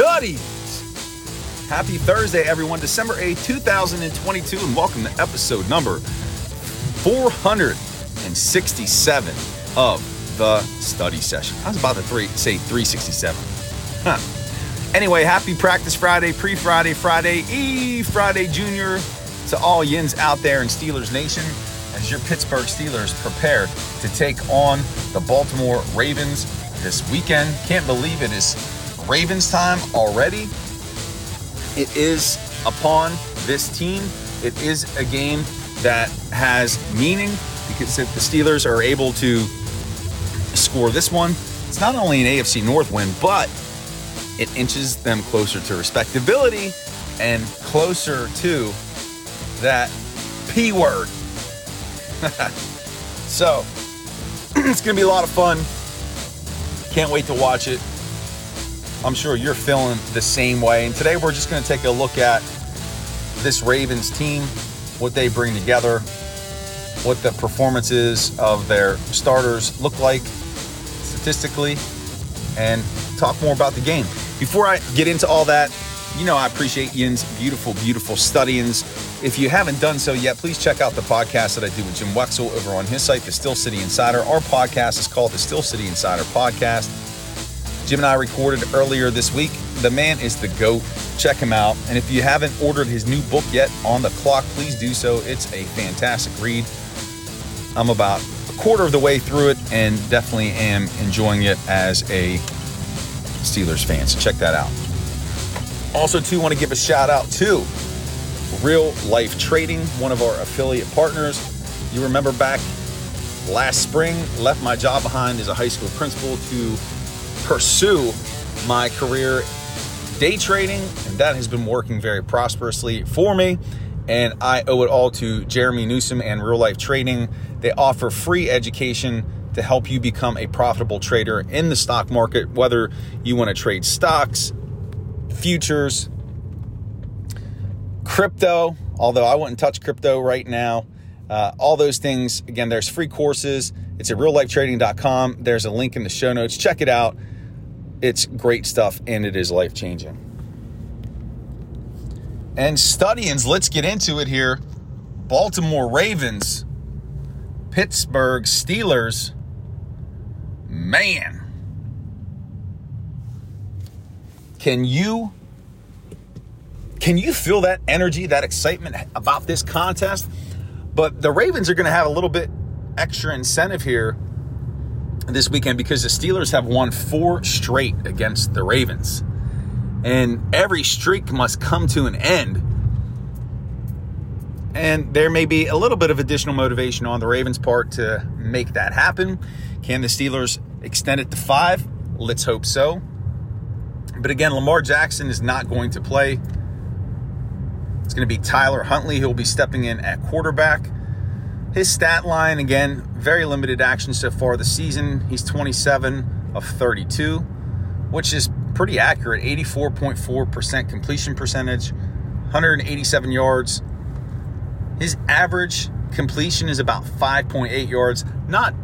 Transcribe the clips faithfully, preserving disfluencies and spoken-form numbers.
Tutties. Happy Thursday, everyone. December eighth, two thousand twenty-two, and welcome to episode number four hundred sixty-seven of The Study Session. I was about to three, say three sixty-seven. Huh. Anyway, happy Practice Friday, Pre-Friday, Friday, E-Friday Junior to all yins out there in Steelers Nation as your Pittsburgh Steelers prepare to take on the Baltimore Ravens this weekend. Can't believe it is Ravens time already. It is upon this team. It is a game that has meaning because if the Steelers are able to score this one, it's not only an A F C North win, but it inches them closer to respectability and closer to that P word. So it's going to be a lot of fun. Can't wait to watch it. I'm sure you're feeling the same way. And today we're just going to take a look at this Ravens team, what they bring together, what the performances of their starters look like statistically, and talk more about the game. Before I get into all that, you know I appreciate Yin's beautiful, beautiful studyings. If you haven't done so yet, please check out the podcast that I do with Jim Wexel over on his site, The Still City Insider. Our podcast is called The Still City Insider Podcast. Jim and I recorded earlier this week. The man is the GOAT. Check him out. And if you haven't ordered his new book yet, On the Clock, please do so. It's a fantastic read. I'm about a quarter of the way through it and definitely am enjoying it as a Steelers fan. So check that out. Also, too, want to give a shout out to Real Life Trading, one of our affiliate partners. You remember back last spring, left my job behind as a high school principal to pursue my career day trading, and that has been working very prosperously for me. And I owe it all to Jeremy Newsom and Real Life Trading. They offer free education to help you become a profitable trader in the stock market, whether you want to trade stocks, futures, crypto, although I wouldn't touch crypto right now. Uh, all those things. Again, there's free courses. It's at real life trading dot com. There's a link in the show notes. Check it out. It's great stuff, and it is life-changing. And studyings, let's get into it here. Baltimore Ravens, Pittsburgh Steelers. Man. Can you can you feel that energy, that excitement about this contest? But the Ravens are going to have a little bit extra incentive here this weekend because the Steelers have won four straight against the Ravens. And every streak must come to an end. And there may be a little bit of additional motivation on the Ravens' part to make that happen. Can the Steelers extend it to five? Let's hope so. But again, Lamar Jackson is not going to play. It's going to be Tyler Huntley who will be stepping in at quarterback. His stat line, again, very limited action so far this season. He's twenty-seven of thirty-two, which is pretty accurate. eighty-four point four percent completion percentage, one hundred eighty-seven yards. His average completion is about five point eight yards. Not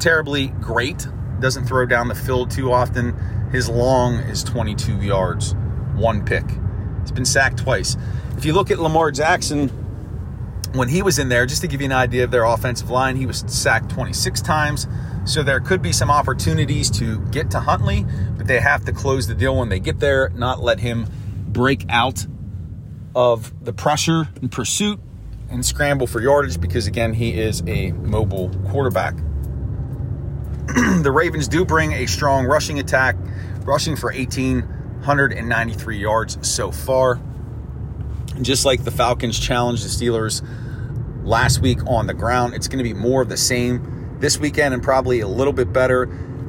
terribly great. Doesn't throw down the field too often. His long is twenty-two yards, one pick. He's been sacked twice. If you look at Lamar Jackson, when he was in there, just to give you an idea of their offensive line, he was sacked twenty-six times. So there could be some opportunities to get to Huntley, but they have to close the deal when they get there, not let him break out of the pressure and pursuit and scramble for yardage because, again, he is a mobile quarterback. The Ravens do bring a strong rushing attack, rushing for one thousand eight hundred ninety-three yards so far. And just like the Falcons challenged the Steelers last week on the ground, it's going to be more of the same this weekend and probably a little bit better.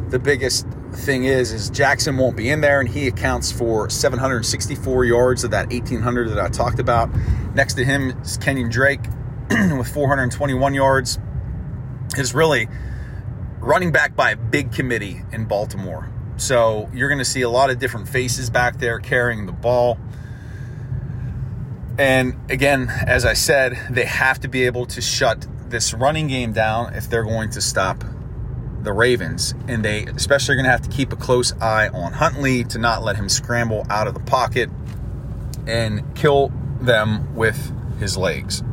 The biggest thing is, is Jackson won't be in there, and he accounts for seven hundred sixty-four yards of that eighteen hundred that I talked about. Next to him is Kenyon Drake with four hundred twenty-one yards. It's really running back by a big committee in Baltimore. So you're going to see a lot of different faces back there carrying the ball. And again, as I said, they have to be able to shut this running game down if they're going to stop the Ravens, and they especially are going to have to keep a close eye on Huntley to not let him scramble out of the pocket and kill them with his legs.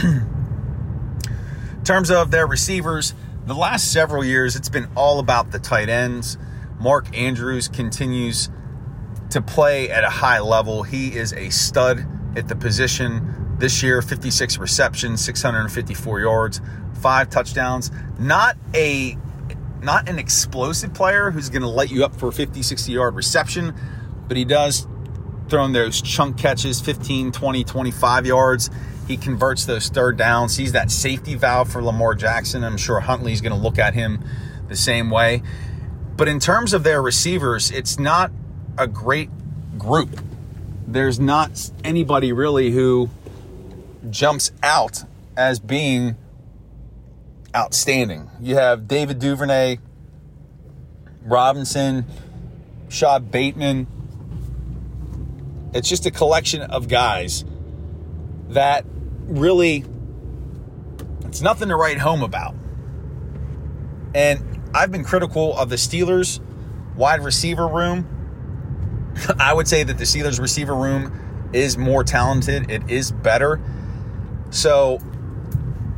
In terms of their receivers, the last several years, it's been all about the tight ends. Mark Andrews continues to play at a high level. He is a stud at the position. This year, fifty-six receptions, six hundred fifty-four yards, five touchdowns. Not a, not an explosive player who's going to light you up for a fifty, sixty-yard reception, but he does throw in those chunk catches, fifteen, twenty, twenty-five yards. He converts those third downs. He's that safety valve for Lamar Jackson. I'm sure Huntley's going to look at him the same way. But in terms of their receivers, it's not a great group. There's not anybody really who jumps out as being outstanding. You have David Duvernay, Robinson, Shaw Bateman. It's just a collection of guys that really, it's nothing to write home about. And I've been critical of the Steelers' wide receiver room. I would say that the Steelers' receiver room is more talented. It is better. So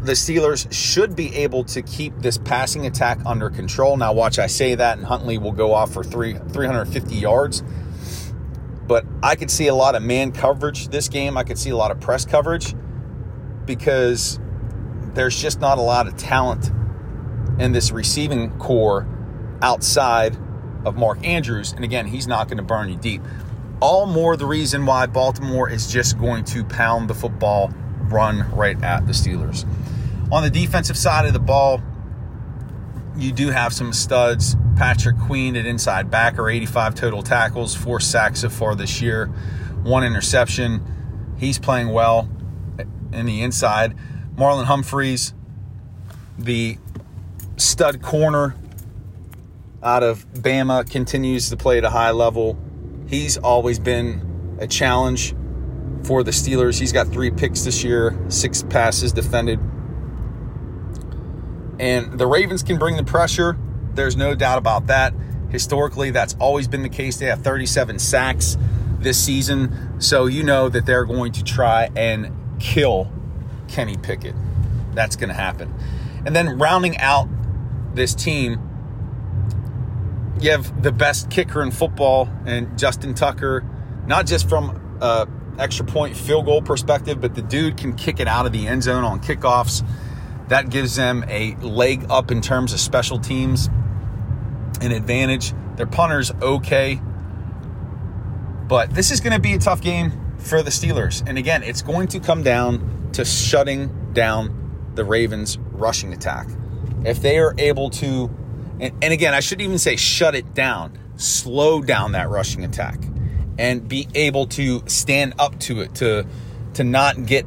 the Steelers should be able to keep this passing attack under control. Now watch, I say that, and Huntley will go off for three, three hundred fifty yards. But I could see a lot of man coverage this game. I could see a lot of press coverage because there's just not a lot of talent in this receiving core outside of Mark Andrews. And again, he's not going to burn you deep. All more the reason why Baltimore is just going to pound the football, run right at the Steelers. On the defensive side of the ball, you do have some studs. Patrick Queen at inside backer, eighty-five total tackles, four sacks so far this year, one interception. He's playing well in the inside. Marlon Humphreys, the stud corner out of Bama, continues to play at a high level. He's always been a challenge for the Steelers. He's got three picks this year, six passes defended. And the Ravens can bring the pressure. There's no doubt about that. Historically, that's always been the case. They have thirty-seven sacks this season. So you know that they're going to try and kill Kenny Pickett. That's going to happen. And then rounding out this team, you have the best kicker in football and Justin Tucker, not just from a extra point field goal perspective, but the dude can kick it out of the end zone on kickoffs. That gives them a leg up in terms of special teams. An advantage. Their punter's okay. But this is going to be a tough game for the Steelers. And again, it's going to come down to shutting down the Ravens' rushing attack. If they are able to, and, and again, I shouldn't even say shut it down, slow down that rushing attack and be able to stand up to it, to, to not get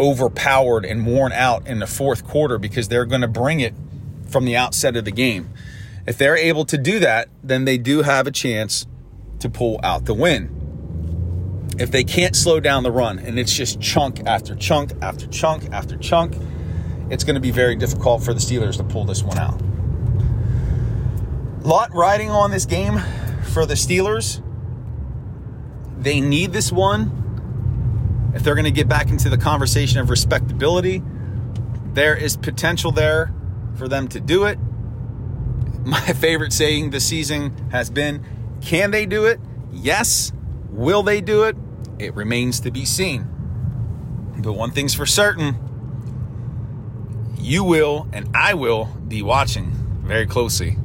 overpowered and worn out in the fourth quarter, because they're going to bring it from the outset of the game. If they're able to do that, then they do have a chance to pull out the win. If they can't slow down the run, and it's just chunk after chunk after chunk after chunk, it's going to be very difficult for the Steelers to pull this one out. A lot riding on this game for the Steelers. They need this one. If they're going to get back into the conversation of respectability, there is potential there for them to do it. My favorite saying this season has been, can they do it? Yes. Will they do it? It remains to be seen. But one thing's for certain, you will and I will be watching very closely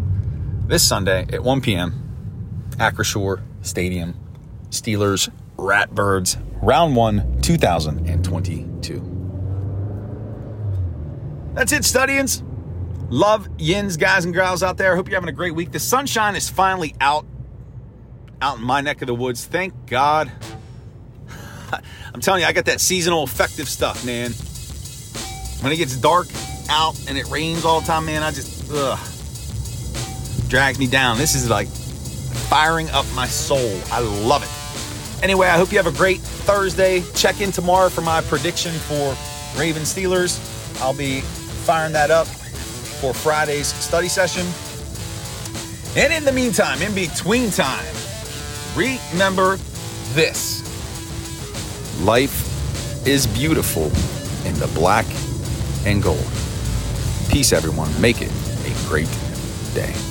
this Sunday at one p.m. Acrisure Stadium, Steelers, Ratbirds, round one, two thousand twenty-two. That's it, studians. Love yins, guys and girls out there. Hope you're having a great week. The sunshine is finally out, out in my neck of the woods. Thank God. I'm telling you, I got that seasonal affective stuff, man. When it gets dark out and it rains all the time, man, I just, ugh, drags me down. This is like firing up my soul. I love it. Anyway, I hope you have a great Thursday. Check in tomorrow for my prediction for Ravens Steelers. I'll be firing that up. for Friday's study session. And in the meantime, in between time, remember this. Life is beautiful in the black and gold. Peace, everyone. Make it a great day.